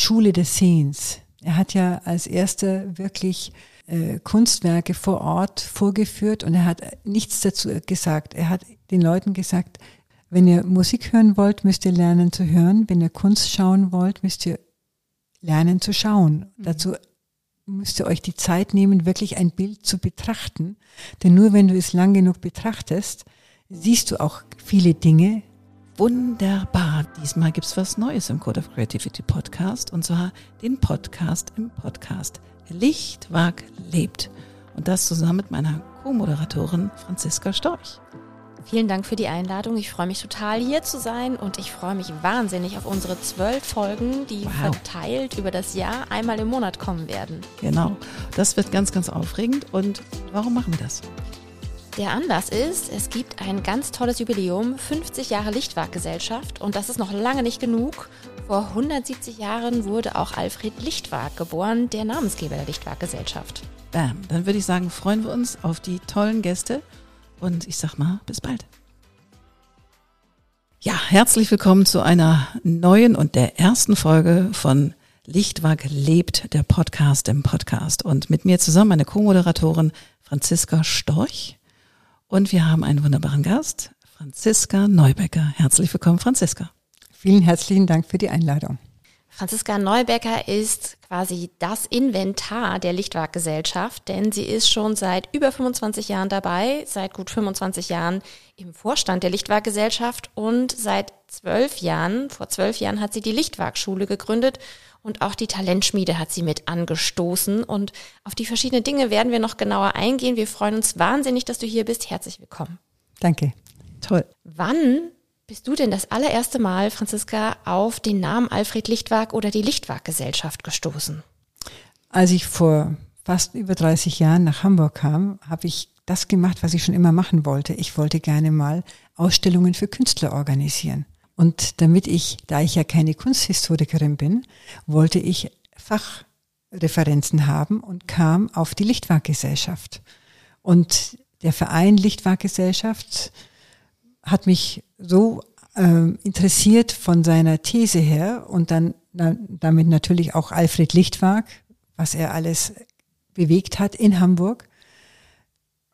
Schule des Sehens. Er hat ja als erster wirklich Kunstwerke vor Ort vorgeführt und er hat nichts dazu gesagt. Er hat den Leuten gesagt, wenn ihr Musik hören wollt, müsst ihr lernen zu hören. Wenn ihr Kunst schauen wollt, müsst ihr lernen zu schauen. Mhm. Dazu müsst ihr euch die Zeit nehmen, wirklich ein Bild zu betrachten. Denn nur wenn du es lang genug betrachtest, siehst du auch viele Dinge. Wunderbar. Diesmal gibt es was Neues im Code of Creativity Podcast, und zwar den Podcast im Podcast. Lichtwark lebt. Und das zusammen mit meiner Co-Moderatorin Franziska Storch. Vielen Dank für die Einladung. Ich freue mich total, hier zu sein, und ich freue mich wahnsinnig auf unsere 12 Folgen, die verteilt über das Jahr einmal im Monat kommen werden. Genau. Das wird ganz, ganz aufregend. Und warum machen wir das? Der Anlass ist, es gibt ein ganz tolles Jubiläum, 50 Jahre Lichtwark-Gesellschaft, und das ist noch lange nicht genug. Vor 170 Jahren wurde auch Alfred Lichtwark geboren, der Namensgeber der Lichtwark-Gesellschaft. Bam, dann würde ich sagen, freuen wir uns auf die tollen Gäste und ich sag mal, bis bald. Ja, herzlich willkommen zu einer neuen und der ersten Folge von Lichtwark lebt, der Podcast im Podcast, und mit mir zusammen meine Co-Moderatorin Franziska Storch. Und wir haben einen wunderbaren Gast, Franziska Neubecker. Herzlich willkommen, Franziska. Vielen herzlichen Dank für die Einladung. Franziska Neubecker ist quasi das Inventar der Lichtwark-Gesellschaft, denn sie ist schon seit über 25 Jahren dabei, seit gut 25 Jahren im Vorstand der Lichtwark-Gesellschaft, und seit 12 Jahren, vor 12 Jahren hat sie die Lichtwark-Schule gegründet. Und auch die Talentschmiede hat sie mit angestoßen, und auf die verschiedenen Dinge werden wir noch genauer eingehen. Wir freuen uns wahnsinnig, dass du hier bist. Herzlich willkommen. Danke. Toll. Wann bist du denn das allererste Mal, Franziska, auf den Namen Alfred Lichtwark oder die Lichtwark-Gesellschaft gestoßen? Als ich vor fast über 30 Jahren nach Hamburg kam, habe ich das gemacht, was ich schon immer machen wollte. Ich wollte gerne mal Ausstellungen für Künstler organisieren. Und da ich ja keine Kunsthistorikerin bin, wollte ich Fachreferenzen haben und kam auf die Lichtwark-Gesellschaft. Und der Verein Lichtwark-Gesellschaft hat mich so interessiert von seiner These her und dann damit natürlich auch Alfred Lichtwark, was er alles bewegt hat in Hamburg,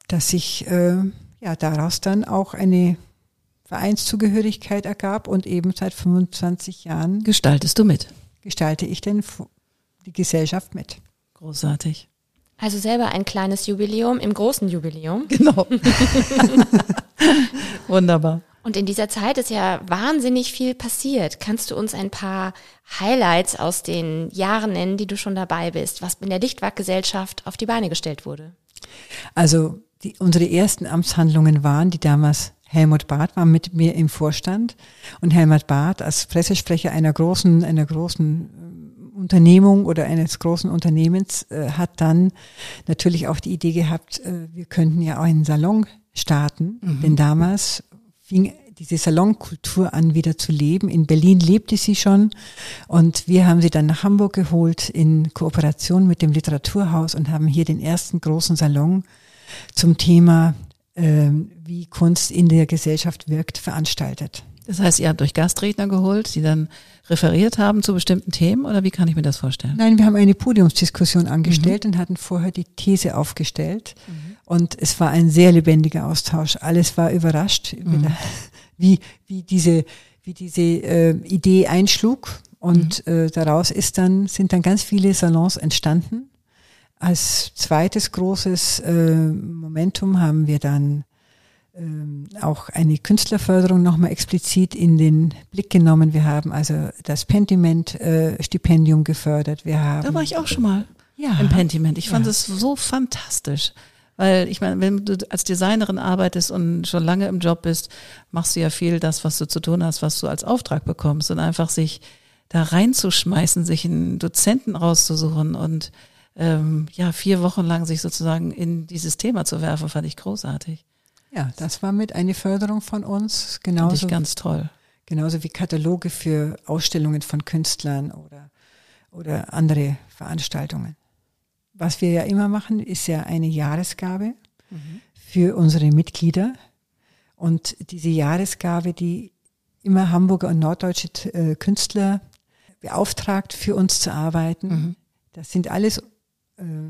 dass sich daraus dann auch eine Vereinszugehörigkeit ergab, und eben seit 25 Jahren gestaltest du mit. Gestalte ich denn die Gesellschaft mit. Großartig. Also selber ein kleines Jubiläum im großen Jubiläum. Genau. Wunderbar. Und in dieser Zeit ist ja wahnsinnig viel passiert. Kannst du uns ein paar Highlights aus den Jahren nennen, die du schon dabei bist, was in der Lichtwark-Gesellschaft auf die Beine gestellt wurde? Also unsere ersten Amtshandlungen waren, die damals Helmut Barth war mit mir im Vorstand, und Helmut Barth als Pressesprecher einer großen Unternehmung oder eines großen Unternehmens hat dann natürlich auch die Idee gehabt, wir könnten ja auch einen Salon starten, denn damals fing diese Salonkultur an wieder zu leben. In Berlin lebte sie schon, und wir haben sie dann nach Hamburg geholt in Kooperation mit dem Literaturhaus und haben hier den ersten großen Salon zum Thema wie Kunst in der Gesellschaft wirkt, veranstaltet. Das heißt, ihr habt euch Gastredner geholt, die dann referiert haben zu bestimmten Themen, oder wie kann ich mir das vorstellen? Nein, wir haben eine Podiumsdiskussion angestellt und hatten vorher die These aufgestellt, und es war ein sehr lebendiger Austausch. Alles war überrascht, wie diese Idee einschlug, und daraus sind dann ganz viele Salons entstanden. Als zweites großes Momentum haben wir dann auch eine Künstlerförderung nochmal explizit in den Blick genommen. Wir haben also das Pentiment-Stipendium gefördert. Da war ich auch schon mal im Pentiment. Ich fand es so fantastisch. Weil ich meine, wenn du als Designerin arbeitest und schon lange im Job bist, machst du ja viel das, was du zu tun hast, was du als Auftrag bekommst. Und einfach sich da reinzuschmeißen, sich einen Dozenten rauszusuchen und 4 Wochen lang sich sozusagen in dieses Thema zu werfen, fand ich großartig. Ja, das war mit eine Förderung von uns. Fand ich ganz toll. Genauso wie Kataloge für Ausstellungen von Künstlern oder andere Veranstaltungen. Was wir ja immer machen, ist ja eine Jahresgabe für unsere Mitglieder. Und diese Jahresgabe, die immer Hamburger und norddeutsche Künstler beauftragt, für uns zu arbeiten. Mhm. Das sind alles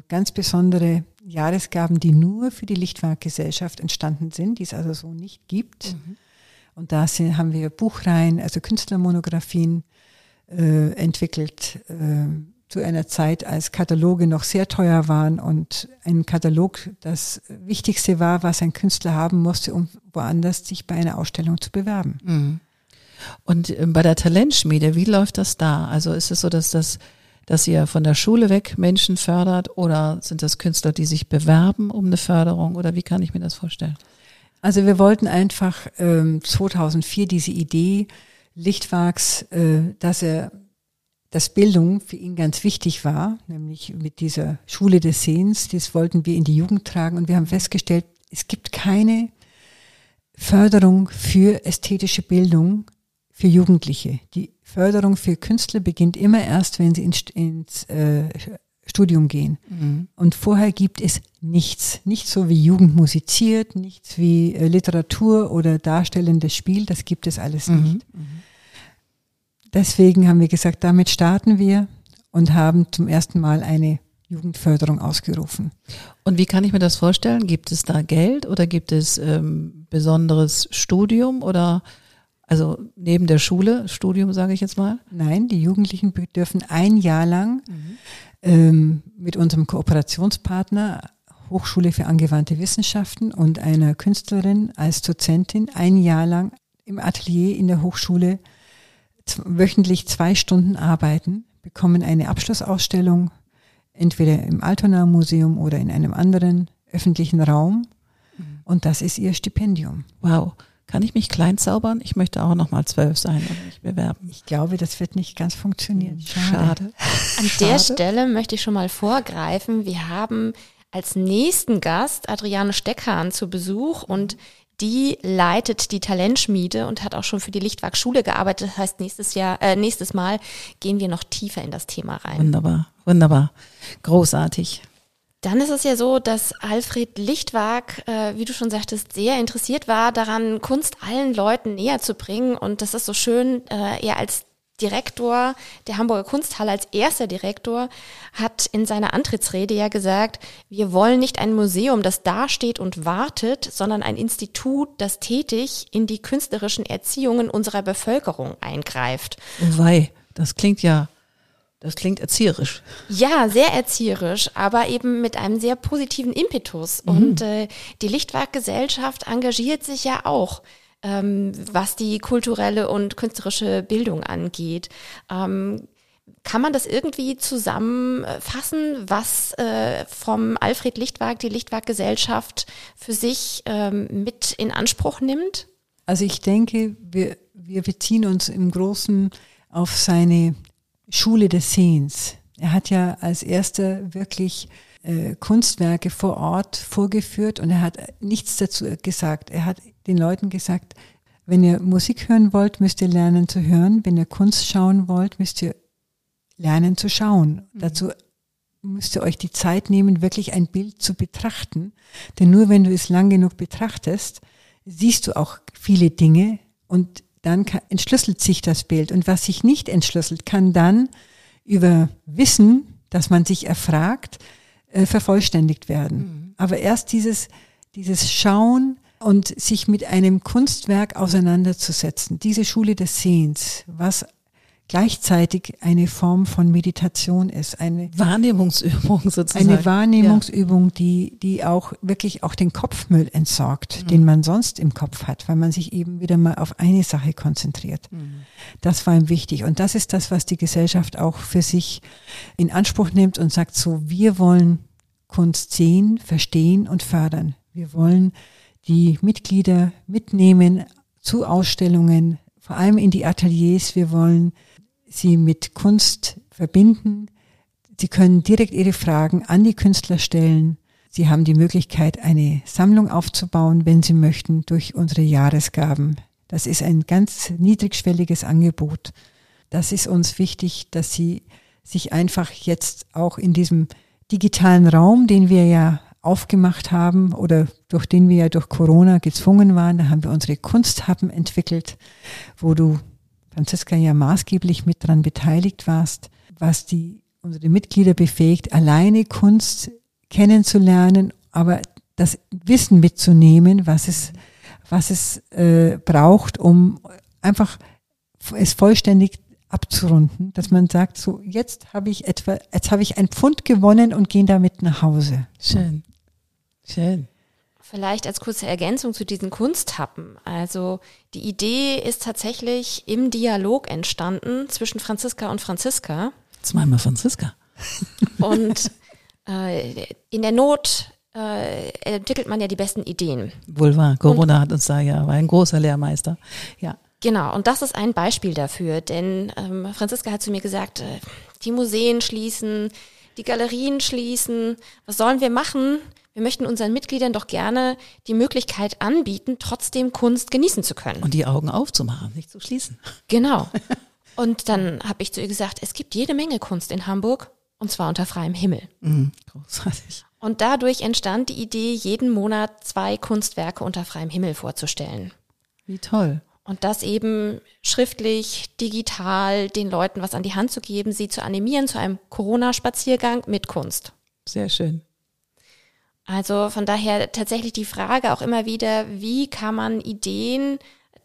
ganz besondere Jahresgaben, die nur für die Lichtwark-Gesellschaft entstanden sind, die es also so nicht gibt. Mhm. Und da haben wir Buchreihen, also Künstlermonographien entwickelt, zu einer Zeit, als Kataloge noch sehr teuer waren und ein Katalog das Wichtigste war, was ein Künstler haben musste, um woanders sich bei einer Ausstellung zu bewerben. Mhm. Und bei der Talentschmiede, wie läuft das da? Also ist es so, dass ihr von der Schule weg Menschen fördert oder sind das Künstler, die sich bewerben um eine Förderung oder wie kann ich mir das vorstellen? Also wir wollten einfach 2004 diese Idee Lichtwarks, dass Bildung für ihn ganz wichtig war, nämlich mit dieser Schule des Sehens, das wollten wir in die Jugend tragen und wir haben festgestellt, es gibt keine Förderung für ästhetische Bildung für Jugendliche. Die Förderung für Künstler beginnt immer erst, wenn sie ins Studium gehen. Mhm. Und vorher gibt es nichts. Nicht so wie Jugend musiziert, nichts wie Literatur oder darstellendes Spiel, das gibt es alles nicht. Mhm. Deswegen haben wir gesagt, damit starten wir und haben zum ersten Mal eine Jugendförderung ausgerufen. Und wie kann ich mir das vorstellen? Gibt es da Geld oder gibt es besonderes Studium oder also neben der Schule, Studium sage ich jetzt mal? Nein, die Jugendlichen dürfen ein Jahr lang mit unserem Kooperationspartner Hochschule für angewandte Wissenschaften und einer Künstlerin als Dozentin ein Jahr lang im Atelier in der Hochschule wöchentlich 2 Stunden arbeiten, bekommen eine Abschlussausstellung, entweder im Altonaer Museum oder in einem anderen öffentlichen Raum. Und das ist ihr Stipendium. Wow. Kann ich mich klein zaubern? Ich möchte auch nochmal 12 sein und mich bewerben. Ich glaube, das wird nicht ganz funktionieren. Schade. An der Stelle möchte ich schon mal vorgreifen. Wir haben als nächsten Gast Adriane Steckhahn zu Besuch und die leitet die Talentschmiede und hat auch schon für die Lichtwark-Schule gearbeitet. Das heißt, nächstes Mal gehen wir noch tiefer in das Thema rein. Wunderbar, wunderbar. Großartig. Dann ist es ja so, dass Alfred Lichtwark, wie du schon sagtest, sehr interessiert war daran, Kunst allen Leuten näher zu bringen. Und das ist so schön, er als Direktor der Hamburger Kunsthalle, als erster Direktor, hat in seiner Antrittsrede ja gesagt, wir wollen nicht ein Museum, das dasteht und wartet, sondern ein Institut, das tätig in die künstlerischen Erziehungen unserer Bevölkerung eingreift. Oh wei, das klingt erzieherisch. Ja, sehr erzieherisch, aber eben mit einem sehr positiven Impetus. Mhm. Und die Lichtwark-Gesellschaft engagiert sich ja auch, was die kulturelle und künstlerische Bildung angeht. Kann man das irgendwie zusammenfassen, was vom Alfred Lichtwark die Lichtwark-Gesellschaft für sich mit in Anspruch nimmt? Also ich denke, wir beziehen uns im Großen auf seine Schule des Sehens. Er hat ja als erster wirklich Kunstwerke vor Ort vorgeführt und er hat nichts dazu gesagt. Er hat den Leuten gesagt, wenn ihr Musik hören wollt, müsst ihr lernen zu hören. Wenn ihr Kunst schauen wollt, müsst ihr lernen zu schauen. Mhm. Dazu müsst ihr euch die Zeit nehmen, wirklich ein Bild zu betrachten. Denn nur wenn du es lang genug betrachtest, siehst du auch viele Dinge und dann entschlüsselt sich das Bild. Und was sich nicht entschlüsselt, kann dann über Wissen, das man sich erfragt, vervollständigt werden. Mhm. Aber erst dieses Schauen und sich mit einem Kunstwerk auseinanderzusetzen, diese Schule des Sehens, was gleichzeitig eine Form von Meditation ist. Eine Wahrnehmungsübung sozusagen. Eine Wahrnehmungsübung, ja. die auch wirklich auch den Kopfmüll entsorgt, mhm, den man sonst im Kopf hat, weil man sich eben wieder mal auf eine Sache konzentriert. Mhm. Das war ihm wichtig. Und das ist das, was die Gesellschaft auch für sich in Anspruch nimmt und sagt so, wir wollen Kunst sehen, verstehen und fördern. Wir wollen die Mitglieder mitnehmen zu Ausstellungen, vor allem in die Ateliers. Wir wollen sie mit Kunst verbinden. Sie können direkt ihre Fragen an die Künstler stellen. Sie haben die Möglichkeit, eine Sammlung aufzubauen, wenn sie möchten, durch unsere Jahresgaben. Das ist ein ganz niedrigschwelliges Angebot. Das ist uns wichtig, dass sie sich einfach jetzt auch in diesem digitalen Raum, den wir ja aufgemacht haben oder durch den wir ja durch Corona gezwungen waren, da haben wir unsere Kunsthappen entwickelt, wo du Franziska, ja maßgeblich mit daran beteiligt warst, was unsere Mitglieder befähigt, alleine Kunst kennenzulernen, aber das Wissen mitzunehmen, was es braucht, um einfach es vollständig abzurunden, dass man sagt, so jetzt habe ich ein Pfund gewonnen und gehe damit nach Hause. Schön. Schön. Vielleicht als kurze Ergänzung zu diesen Kunsthappen. Also die Idee ist tatsächlich im Dialog entstanden zwischen Franziska und Franziska. Zweimal Franziska. Und in der Not entwickelt man ja die besten Ideen. Wohl wahr. Corona hat uns da ja, war ein großer Lehrmeister. Ja. Genau, und das ist ein Beispiel dafür, denn Franziska hat zu mir gesagt, die Museen schließen, die Galerien schließen, was sollen wir machen? Wir möchten unseren Mitgliedern doch gerne die Möglichkeit anbieten, trotzdem Kunst genießen zu können. Und die Augen aufzumachen, nicht zu schließen. Genau. Und dann habe ich zu ihr gesagt, es gibt jede Menge Kunst in Hamburg und zwar unter freiem Himmel. Mhm, großartig. Und dadurch entstand die Idee, jeden Monat 2 Kunstwerke unter freiem Himmel vorzustellen. Wie toll. Und das eben schriftlich, digital, den Leuten was an die Hand zu geben, sie zu animieren zu einem Corona-Spaziergang mit Kunst. Sehr schön. Also von daher tatsächlich die Frage auch immer wieder, wie kann man Ideen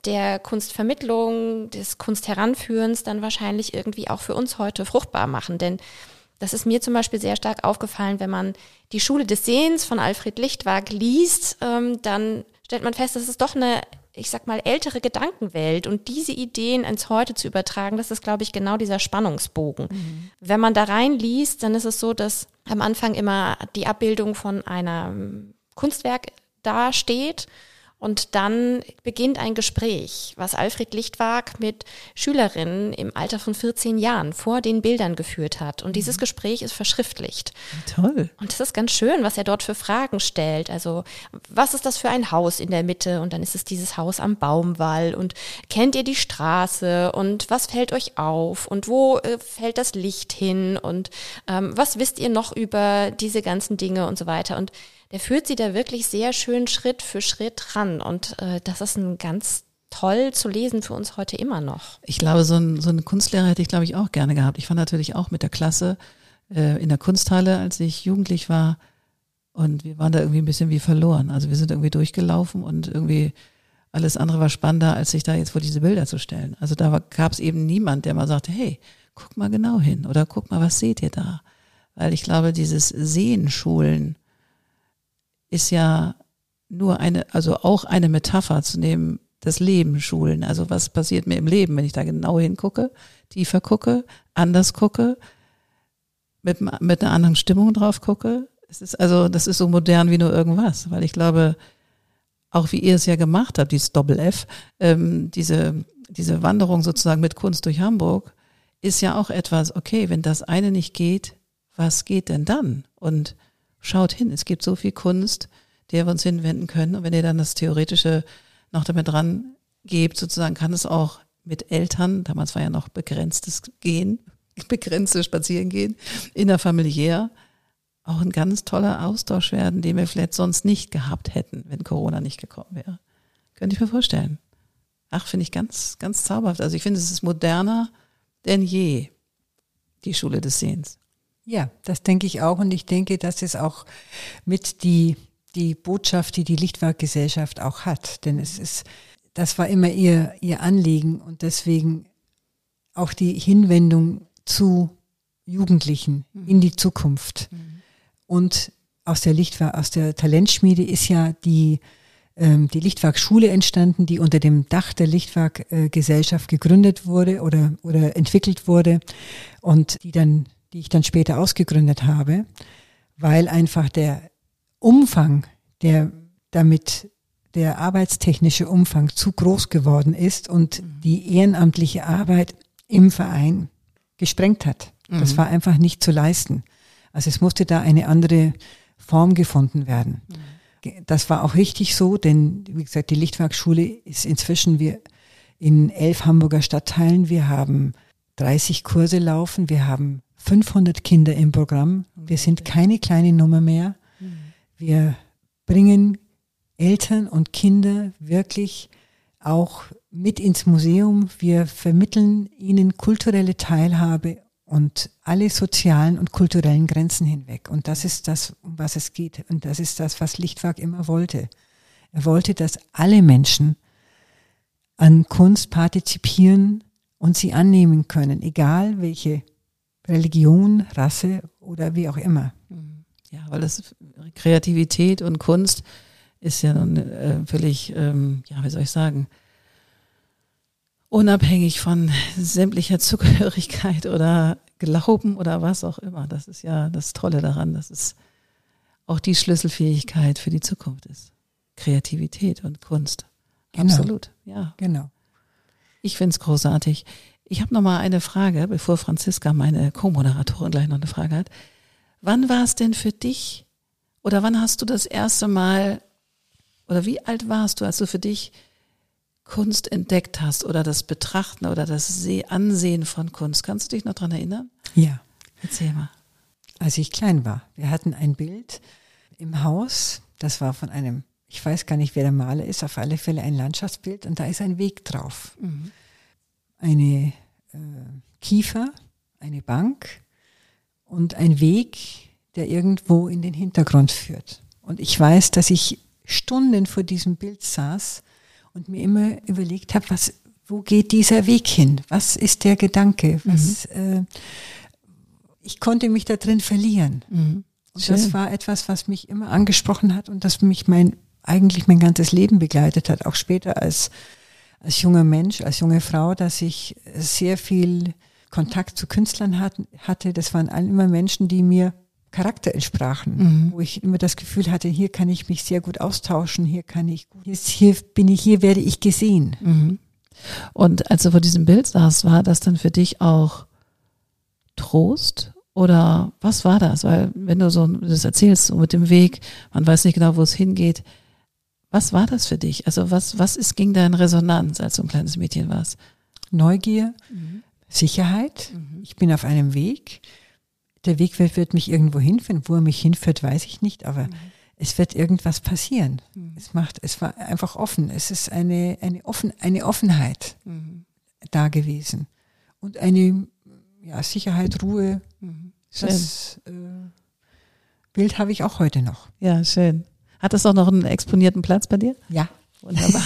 der Kunstvermittlung, des Kunstheranführens dann wahrscheinlich irgendwie auch für uns heute fruchtbar machen. Denn das ist mir zum Beispiel sehr stark aufgefallen, wenn man die Schule des Sehens von Alfred Lichtwark liest, dann stellt man fest, das ist doch eine, ich sag mal, ältere Gedankenwelt und diese Ideen ins Heute zu übertragen, das ist, glaube ich, genau dieser Spannungsbogen. Mhm. Wenn man da reinliest, dann ist es so, dass am Anfang immer die Abbildung von einem Kunstwerk dasteht und dann beginnt ein Gespräch, was Alfred Lichtwark mit Schülerinnen im Alter von 14 Jahren vor den Bildern geführt hat. Und dieses Gespräch ist verschriftlicht. Toll. Und das ist ganz schön, was er dort für Fragen stellt. Also, was ist das für ein Haus in der Mitte? Und dann ist es dieses Haus am Baumwall. Und kennt ihr die Straße? Und was fällt euch auf? Und wo fällt das Licht hin? Und was wisst ihr noch über diese ganzen Dinge und so weiter? Und der führt sie da wirklich sehr schön Schritt für Schritt ran und das ist ein ganz toll zu lesen für uns heute immer noch. Ich glaube, so einen Kunstlehrer hätte ich, glaube ich, auch gerne gehabt. Ich war natürlich auch mit der Klasse in der Kunsthalle, als ich jugendlich war und wir waren da irgendwie ein bisschen wie verloren. Also wir sind irgendwie durchgelaufen und irgendwie alles andere war spannender, als sich da jetzt vor diese Bilder zu stellen. Also da gab es eben niemand, der mal sagte, hey, guck mal genau hin oder guck mal, was seht ihr da? Weil ich glaube, dieses Sehenschulen ist ja nur auch eine Metapher zu nehmen, das Leben schulen. Also was passiert mir im Leben, wenn ich da genau hingucke, tiefer gucke, anders gucke, mit einer anderen Stimmung drauf gucke. Es ist also, das ist so modern wie nur irgendwas, weil ich glaube, auch wie ihr es ja gemacht habt, dieses Doppel-F, diese Wanderung sozusagen mit Kunst durch Hamburg, ist ja auch etwas, okay, wenn das eine nicht geht, was geht denn dann? Und schaut hin, es gibt so viel Kunst, der wir uns hinwenden können. Und wenn ihr dann das Theoretische noch damit ran gebt, sozusagen, kann es auch mit Eltern, damals war ja noch begrenztes Spazierengehen, innerfamiliär, auch ein ganz toller Austausch werden, den wir vielleicht sonst nicht gehabt hätten, wenn Corona nicht gekommen wäre. Könnte ich mir vorstellen. Ach, finde ich ganz, ganz zauberhaft. Also ich finde, es ist moderner denn je, die Schule des Sehens. Ja, das denke ich auch und ich denke, dass es auch mit die Botschaft, die Lichtwark-Gesellschaft auch hat, denn es ist, das war immer ihr Anliegen und deswegen auch die Hinwendung zu Jugendlichen in die Zukunft. Mhm. Und aus der Talentschmiede ist ja die Lichtwark-Schule entstanden, die unter dem Dach der Lichtwark-Gesellschaft gegründet wurde oder entwickelt wurde und die ich dann später ausgegründet habe, weil einfach der Umfang, der arbeitstechnische Umfang zu groß geworden ist und die ehrenamtliche Arbeit im Verein gesprengt hat. Mhm. Das war einfach nicht zu leisten. Also es musste da eine andere Form gefunden werden. Mhm. Das war auch richtig so, denn wie gesagt, die Lichtwark-Schule ist inzwischen in 11 Hamburger Stadtteilen. Wir haben 30 Kurse laufen, wir haben 500 Kinder im Programm. Wir sind keine kleine Nummer mehr. Wir bringen Eltern und Kinder wirklich auch mit ins Museum. Wir vermitteln ihnen kulturelle Teilhabe und alle sozialen und kulturellen Grenzen hinweg. Und das ist das, um was es geht. Und das ist das, was Lichtwark immer wollte. Er wollte, dass alle Menschen an Kunst partizipieren und sie annehmen können, egal welche Religion, Rasse oder wie auch immer. Ja, weil das Kreativität und Kunst ist ja nun völlig, ja, wie soll ich sagen, unabhängig von sämtlicher Zugehörigkeit oder Glauben oder was auch immer. Das ist ja das Tolle daran, dass es auch die Schlüsselfähigkeit für die Zukunft ist. Kreativität und Kunst. Genau. Absolut, ja. Genau. Ich finde es großartig. Ich habe noch mal eine Frage, bevor Franziska, meine Co-Moderatorin, gleich noch eine Frage hat. Wann war es denn für dich, oder wann hast du das erste Mal, oder wie alt warst du, als du für dich Kunst entdeckt hast oder das Betrachten oder das Ansehen von Kunst? Kannst du dich noch daran erinnern? Ja. Erzähl mal. Als ich klein war, wir hatten ein Bild im Haus, das war von einem, ich weiß gar nicht, wer der Maler ist, auf alle Fälle ein Landschaftsbild, und da ist ein Weg drauf. Mhm. Eine Kiefer, eine Bank und ein Weg, der irgendwo in den Hintergrund führt. Und ich weiß, dass ich Stunden vor diesem Bild saß und mir immer überlegt habe, wo geht dieser Weg hin? Was ist der Gedanke? Ich konnte mich da drin verlieren. Mhm. Und das war etwas, was mich immer angesprochen hat und das mich eigentlich mein ganzes Leben begleitet hat, auch später als junger Mensch, als junge Frau, dass ich sehr viel Kontakt zu Künstlern hatte. Das waren immer Menschen, die mir Charakter entsprachen, wo ich immer das Gefühl hatte, hier kann ich mich sehr gut austauschen, hier werde ich gesehen. Mhm. Und als du vor diesem Bild saß, war das dann für dich auch Trost? Oder was war das? Weil wenn du so das erzählst, so mit dem Weg, man weiß nicht genau, wo es hingeht, was war das für dich? Also was ging da in Resonanz, als du ein kleines Mädchen warst? Neugier, Sicherheit. Mhm. Ich bin auf einem Weg. Der Weg wird mich irgendwo hinführen. Wo er mich hinführt, weiß ich nicht, aber es wird irgendwas passieren. Mhm. Es war einfach offen. Es ist eine Offenheit da gewesen. Und eine Sicherheit, Ruhe. Mhm. Das Bild habe ich auch heute noch. Ja, schön. Hat das auch noch einen exponierten Platz bei dir? Ja. Wunderbar.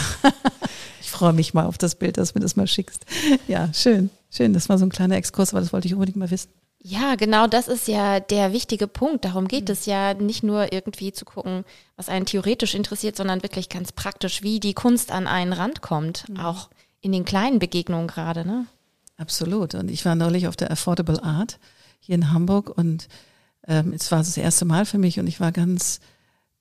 Ich freue mich mal auf das Bild, dass du mir das mal schickst. Ja, schön. Schön, das war so ein kleiner Exkurs, weil das wollte ich unbedingt mal wissen. Ja, genau, das ist ja der wichtige Punkt. Darum geht es ja, nicht nur irgendwie zu gucken, was einen theoretisch interessiert, sondern wirklich ganz praktisch, wie die Kunst an einen rankommt. Mhm. Auch in den kleinen Begegnungen gerade, ne? Absolut. Und ich war neulich auf der Affordable Art hier in Hamburg und es war das erste Mal für mich und ich war ganz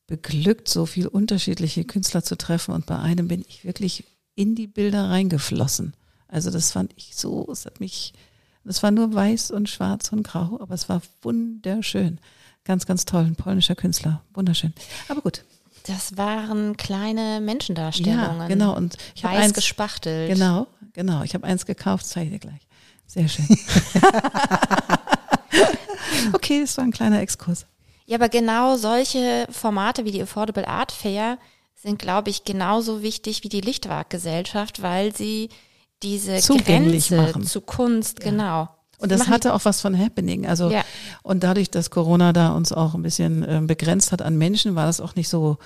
beglückt, so viele unterschiedliche Künstler zu treffen, und bei einem bin ich wirklich in die Bilder reingeflossen. Also das fand ich so, es war nur weiß und schwarz und grau, aber es war wunderschön. Ganz, ganz toll, ein polnischer Künstler, wunderschön. Aber gut. Das waren kleine Menschendarstellungen. Ja, genau. Und ich habe eins gespachtelt. Genau. Ich habe eins gekauft, zeige ich dir gleich. Sehr schön. Okay, das war ein kleiner Exkurs. Ja, aber genau solche Formate wie die Affordable Art Fair sind, glaube ich, genauso wichtig wie die Lichtwark-Gesellschaft, weil sie diese Grenze machen zu Kunst, genau. Und das hatte auch was von Happening. Also und dadurch, dass Corona da uns auch ein bisschen begrenzt hat an Menschen, war das auch nicht so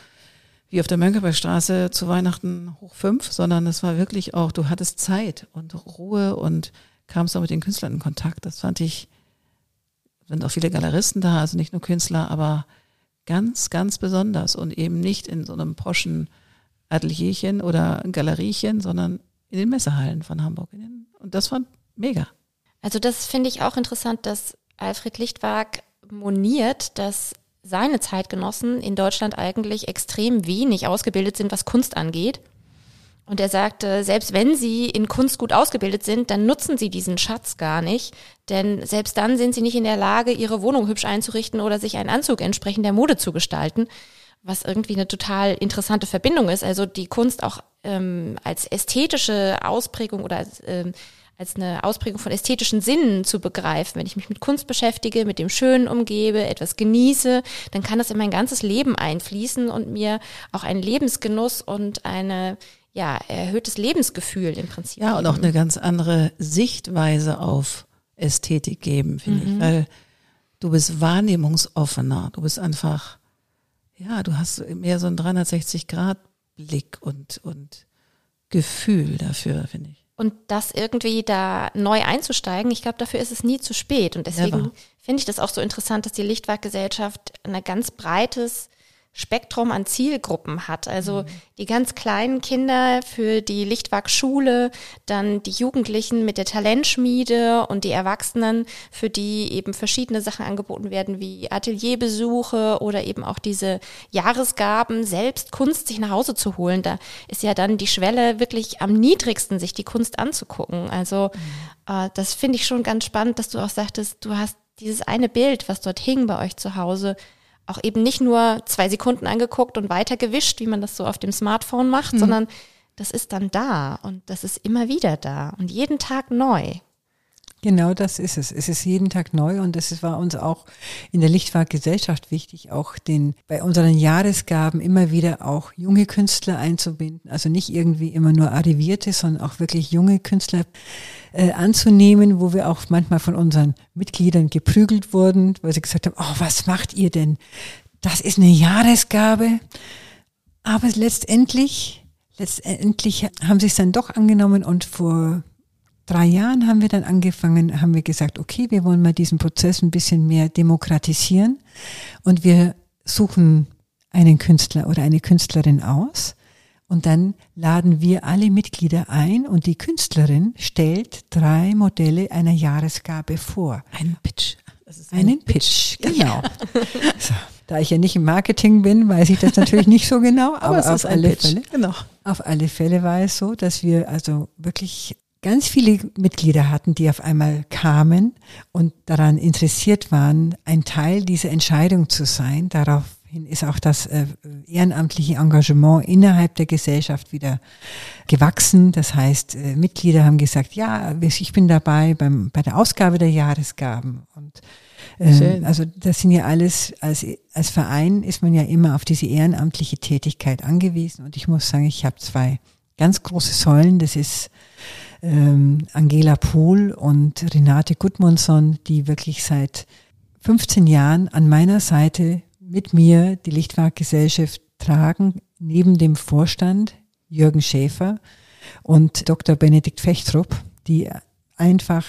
wie auf der Mönckebergstraße zu Weihnachten hoch 5, sondern es war wirklich auch, du hattest Zeit und Ruhe und kamst auch mit den Künstlern in Kontakt. Das fand ich. Sind auch viele Galeristen da, also nicht nur Künstler, aber ganz, ganz besonders und eben nicht in so einem poschen Atelierchen oder Galeriechen, sondern in den Messehallen von Hamburg. Und das war mega. Also das finde ich auch interessant, dass Alfred Lichtwark moniert, dass seine Zeitgenossen in Deutschland eigentlich extrem wenig ausgebildet sind, was Kunst angeht. Und er sagte, selbst wenn sie in Kunst gut ausgebildet sind, dann nutzen sie diesen Schatz gar nicht. Denn selbst dann sind sie nicht in der Lage, ihre Wohnung hübsch einzurichten oder sich einen Anzug entsprechend der Mode zu gestalten. Was irgendwie eine total interessante Verbindung ist. Also die Kunst auch als ästhetische Ausprägung oder als eine Ausprägung von ästhetischen Sinnen zu begreifen. Wenn ich mich mit Kunst beschäftige, mit dem Schönen umgebe, etwas genieße, dann kann das in mein ganzes Leben einfließen und mir auch einen Lebensgenuss und eine ja, erhöhtes Lebensgefühl im Prinzip. Ja, und auch eine ganz andere Sichtweise auf Ästhetik geben, finde ich, weil du bist wahrnehmungsoffener, du bist einfach, ja, du hast mehr so einen 360-Grad-Blick und Gefühl dafür, finde ich. Und das irgendwie da neu einzusteigen, ich glaube, dafür ist es nie zu spät. Und deswegen finde ich das auch so interessant, dass die Lichtwark-Gesellschaft ein ganz breites Spektrum an Zielgruppen hat. Also die ganz kleinen Kinder für die Lichtwark-Schule, dann die Jugendlichen mit der Talentschmiede und die Erwachsenen, für die eben verschiedene Sachen angeboten werden, wie Atelierbesuche oder eben auch diese Jahresgaben, selbst Kunst sich nach Hause zu holen. Da ist ja dann die Schwelle wirklich am niedrigsten, sich die Kunst anzugucken. Also das finde ich schon ganz spannend, dass du auch sagtest, du hast dieses eine Bild, was dort hing bei euch zu Hause, auch eben nicht nur 2 Sekunden angeguckt und weitergewischt, wie man das so auf dem Smartphone macht, sondern das ist dann da und das ist immer wieder da und jeden Tag neu. Genau, das ist es. Es ist jeden Tag neu und es war uns auch in der Lichtwark-Gesellschaft wichtig, auch bei unseren Jahresgaben immer wieder auch junge Künstler einzubinden. Also nicht irgendwie immer nur Arrivierte, sondern auch wirklich junge Künstler anzunehmen, wo wir auch manchmal von unseren Mitgliedern geprügelt wurden, weil sie gesagt haben, oh, was macht ihr denn? Das ist eine Jahresgabe. Aber letztendlich haben sie es dann doch angenommen und vor 3 Jahren haben wir dann angefangen, haben wir gesagt, okay, wir wollen mal diesen Prozess ein bisschen mehr demokratisieren und wir suchen einen Künstler oder eine Künstlerin aus und dann laden wir alle Mitglieder ein und die Künstlerin stellt 3 Modelle einer Jahresgabe vor. Einen Pitch. Das ist einen Pitch, genau. So. Da ich ja nicht im Marketing bin, weiß ich das natürlich nicht so genau, aber es auf ist alle Fälle, genau. Auf alle Fälle war es so, dass wir also wirklich ganz viele Mitglieder hatten, die auf einmal kamen und daran interessiert waren, ein Teil dieser Entscheidung zu sein. Daraufhin ist auch das ehrenamtliche Engagement innerhalb der Gesellschaft wieder gewachsen. Das heißt, Mitglieder haben gesagt, ja, ich bin dabei bei der Ausgabe der Jahresgaben. Und also das sind ja alles, als Verein ist man ja immer auf diese ehrenamtliche Tätigkeit angewiesen. Und ich muss sagen, ich habe 2 ganz große Säulen. Das ist Angela Pohl und Renate Gutmundsson, die wirklich seit 15 Jahren an meiner Seite mit mir die Lichtwark-Gesellschaft tragen, neben dem Vorstand Jürgen Schäfer und Dr. Benedikt Fechtrup, die einfach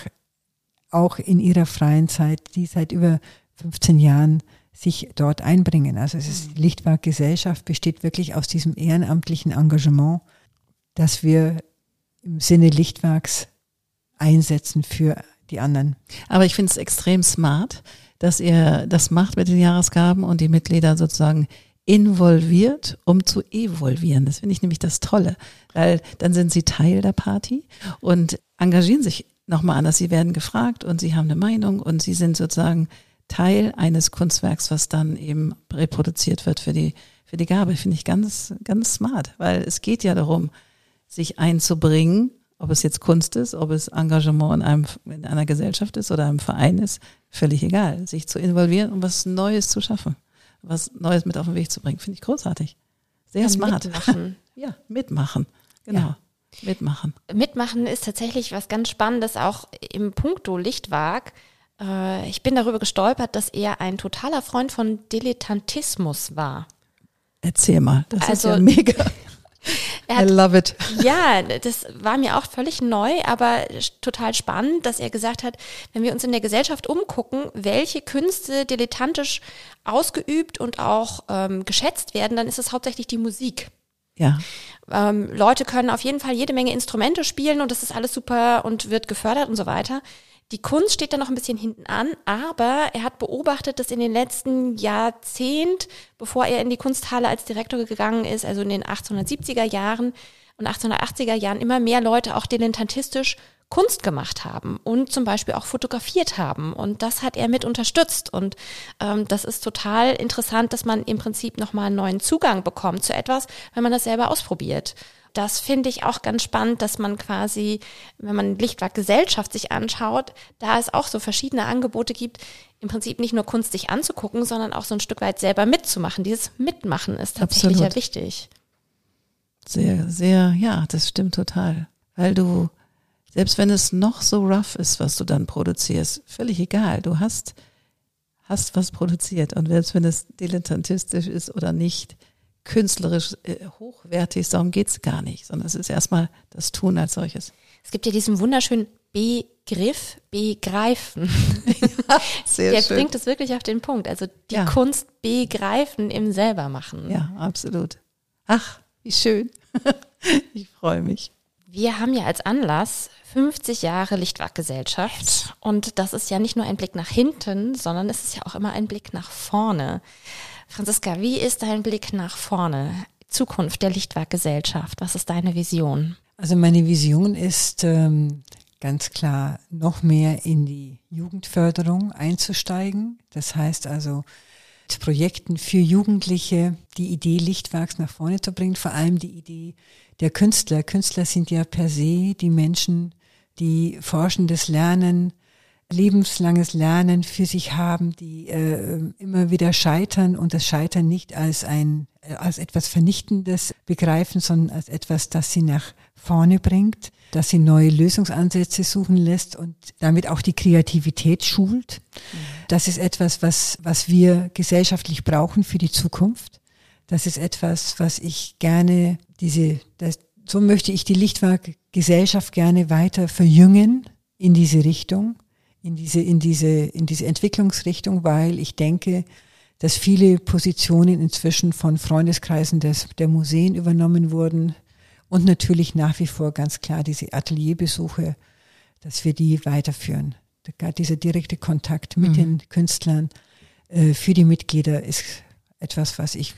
auch in ihrer freien Zeit, die seit über 15 Jahren sich dort einbringen. Also die Lichtwark-Gesellschaft besteht wirklich aus diesem ehrenamtlichen Engagement, dass wir im Sinne Lichtwerks einsetzen für die anderen. Aber ich finde es extrem smart, dass ihr das macht mit den Jahresgaben und die Mitglieder sozusagen involviert, um zu evolvieren. Das finde ich nämlich das Tolle, weil dann sind sie Teil der Party und engagieren sich nochmal anders. Sie werden gefragt und sie haben eine Meinung und sie sind sozusagen Teil eines Kunstwerks, was dann eben reproduziert wird für die Gabe. Finde ich ganz, ganz smart, weil es geht ja darum, sich einzubringen, ob es jetzt Kunst ist, ob es Engagement in einer Gesellschaft ist oder einem Verein ist, völlig egal. Sich zu involvieren und was Neues zu schaffen, was Neues mit auf den Weg zu bringen, finde ich großartig. Sehr ja, smart. Mitmachen. Ja, mitmachen. Genau. Ja. Mitmachen. Mitmachen ist tatsächlich was ganz Spannendes, auch im Punkto Lichtwark. Ich bin darüber gestolpert, dass er ein totaler Freund von Dilettantismus war. Erzähl mal, das ist ja mega. I love it. Ja, das war mir auch völlig neu, aber total spannend, dass er gesagt hat, wenn wir uns in der Gesellschaft umgucken, welche Künste dilettantisch ausgeübt und auch geschätzt werden, dann ist es hauptsächlich die Musik. Ja. Leute können auf jeden Fall jede Menge Instrumente spielen und das ist alles super und wird gefördert und so weiter. Die Kunst steht da noch ein bisschen hinten an, aber er hat beobachtet, dass in den letzten Jahrzehnt, bevor er in die Kunsthalle als Direktor gegangen ist, also in den 1870er Jahren und 1880er Jahren, immer mehr Leute auch dilettantistisch Kunst gemacht haben und zum Beispiel auch fotografiert haben. Und das hat er mit unterstützt. Und das ist total interessant, dass man im Prinzip nochmal einen neuen Zugang bekommt zu etwas, wenn man das selber ausprobiert. Das finde ich auch ganz spannend, dass man quasi, wenn man Lichtwark-Gesellschaft sich anschaut, da es auch so verschiedene Angebote gibt, im Prinzip nicht nur Kunst sich anzugucken, sondern auch so ein Stück weit selber mitzumachen. Dieses Mitmachen ist tatsächlich ja wichtig. Sehr, sehr, ja, das stimmt total. Weil du, selbst wenn es noch so rough ist, was du dann produzierst, völlig egal, du hast was produziert. Und selbst wenn es dilettantistisch ist oder nicht, künstlerisch hochwertig, darum geht es gar nicht, sondern es ist erstmal das Tun als solches. Es gibt ja diesen wunderschönen Begriff, begreifen. Ja, sehr der schön. Bringt es wirklich auf den Punkt. Also die Kunst begreifen im Selbermachen. Ja, absolut. Ach, wie schön. Ich freue mich. Wir haben ja als Anlass 50 Jahre Lichtwark-Gesellschaft. Und das ist ja nicht nur ein Blick nach hinten, sondern es ist ja auch immer ein Blick nach vorne. Franziska, wie ist dein Blick nach vorne? Zukunft der Lichtwark-Gesellschaft, was ist deine Vision? Also meine Vision ist ganz klar, noch mehr in die Jugendförderung einzusteigen. Das heißt also, mit Projekten für Jugendliche die Idee Lichtwerks nach vorne zu bringen, vor allem die Idee der Künstler. Künstler sind ja per se die Menschen, die forschendes Lernen, lebenslanges Lernen für sich haben, die immer wieder scheitern und das Scheitern nicht als etwas Vernichtendes begreifen, sondern als etwas, das sie nach vorne bringt, das sie neue Lösungsansätze suchen lässt und damit auch die Kreativität schult. Mhm. Das ist etwas, was wir gesellschaftlich brauchen für die Zukunft. Das ist etwas, was ich gerne, so möchte ich die Lichtwark-Gesellschaft gerne weiter verjüngen in diese Richtung. In diese Entwicklungsrichtung, weil ich denke, dass viele Positionen inzwischen von Freundeskreisen der Museen übernommen wurden und natürlich nach wie vor ganz klar diese Atelierbesuche, dass wir die weiterführen. Dieser direkte Kontakt mit den Künstlern für die Mitglieder ist etwas, was ich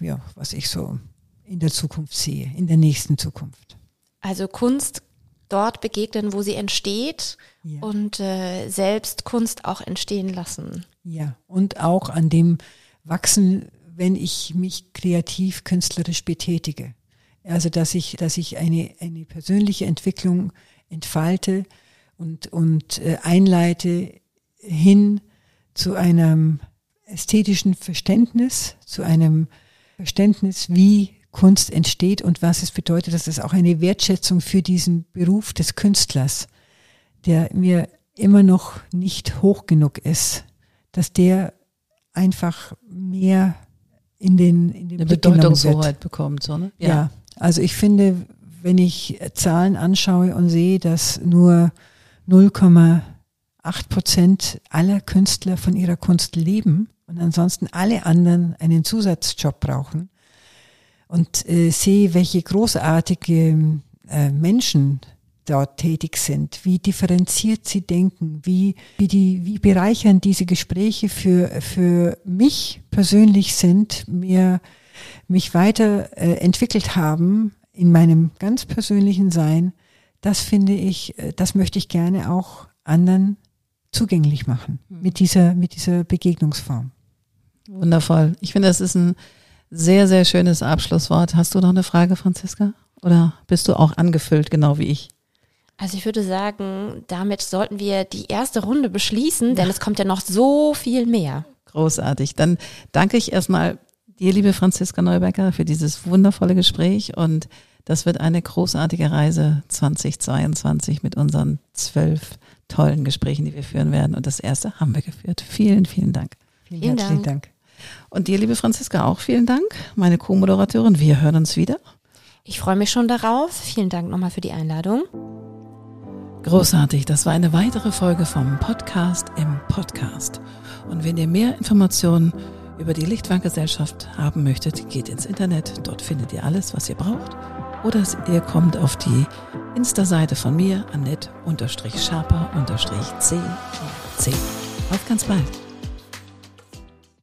so in der Zukunft sehe, in der nächsten Zukunft. Also Kunst dort begegnen, wo sie entsteht und selbst Kunst auch entstehen lassen. Ja, und auch an dem wachsen, wenn ich mich kreativ, künstlerisch betätige. Also dass ich eine persönliche Entwicklung entfalte und einleite hin zu einem ästhetischen Verständnis, wie Kunst entsteht und was es bedeutet, dass es auch eine Wertschätzung für diesen Beruf des Künstlers, der mir immer noch nicht hoch genug ist, dass der einfach mehr in den Bedeutungshoheit bekommt. So, ne? Ja, also ich finde, wenn ich Zahlen anschaue und sehe, dass nur 0,8% aller Künstler von ihrer Kunst leben und ansonsten alle anderen einen Zusatzjob brauchen, und sehe, welche großartige Menschen dort tätig sind, wie differenziert sie denken, wie bereichernd diese Gespräche für mich persönlich sind, mich weiter entwickelt haben in meinem ganz persönlichen Sein. Das finde ich, das möchte ich gerne auch anderen zugänglich machen mit dieser Begegnungsform. Wundervoll. Ich finde, das ist ein sehr, sehr schönes Abschlusswort. Hast du noch eine Frage, Franziska? Oder bist du auch angefüllt, genau wie ich? Also ich würde sagen, damit sollten wir die erste Runde beschließen, denn es kommt ja noch so viel mehr. Großartig. Dann danke ich erstmal dir, liebe Franziska Neubecker, für dieses wundervolle Gespräch. Und das wird eine großartige Reise 2022 mit unseren 12 tollen Gesprächen, die wir führen werden. Und das erste haben wir geführt. Vielen, vielen Dank. Vielen herzlichen Dank. Und dir, liebe Franziska, auch vielen Dank, meine Co-Moderatorin. Wir hören uns wieder. Ich freue mich schon darauf. Vielen Dank nochmal für die Einladung. Großartig, das war eine weitere Folge vom Podcast im Podcast. Und wenn ihr mehr Informationen über die Lichtwark-Gesellschaft haben möchtet, geht ins Internet. Dort findet ihr alles, was ihr braucht. Oder ihr kommt auf die Insta-Seite von mir, Annette-Schaper-CC. Auf ganz bald.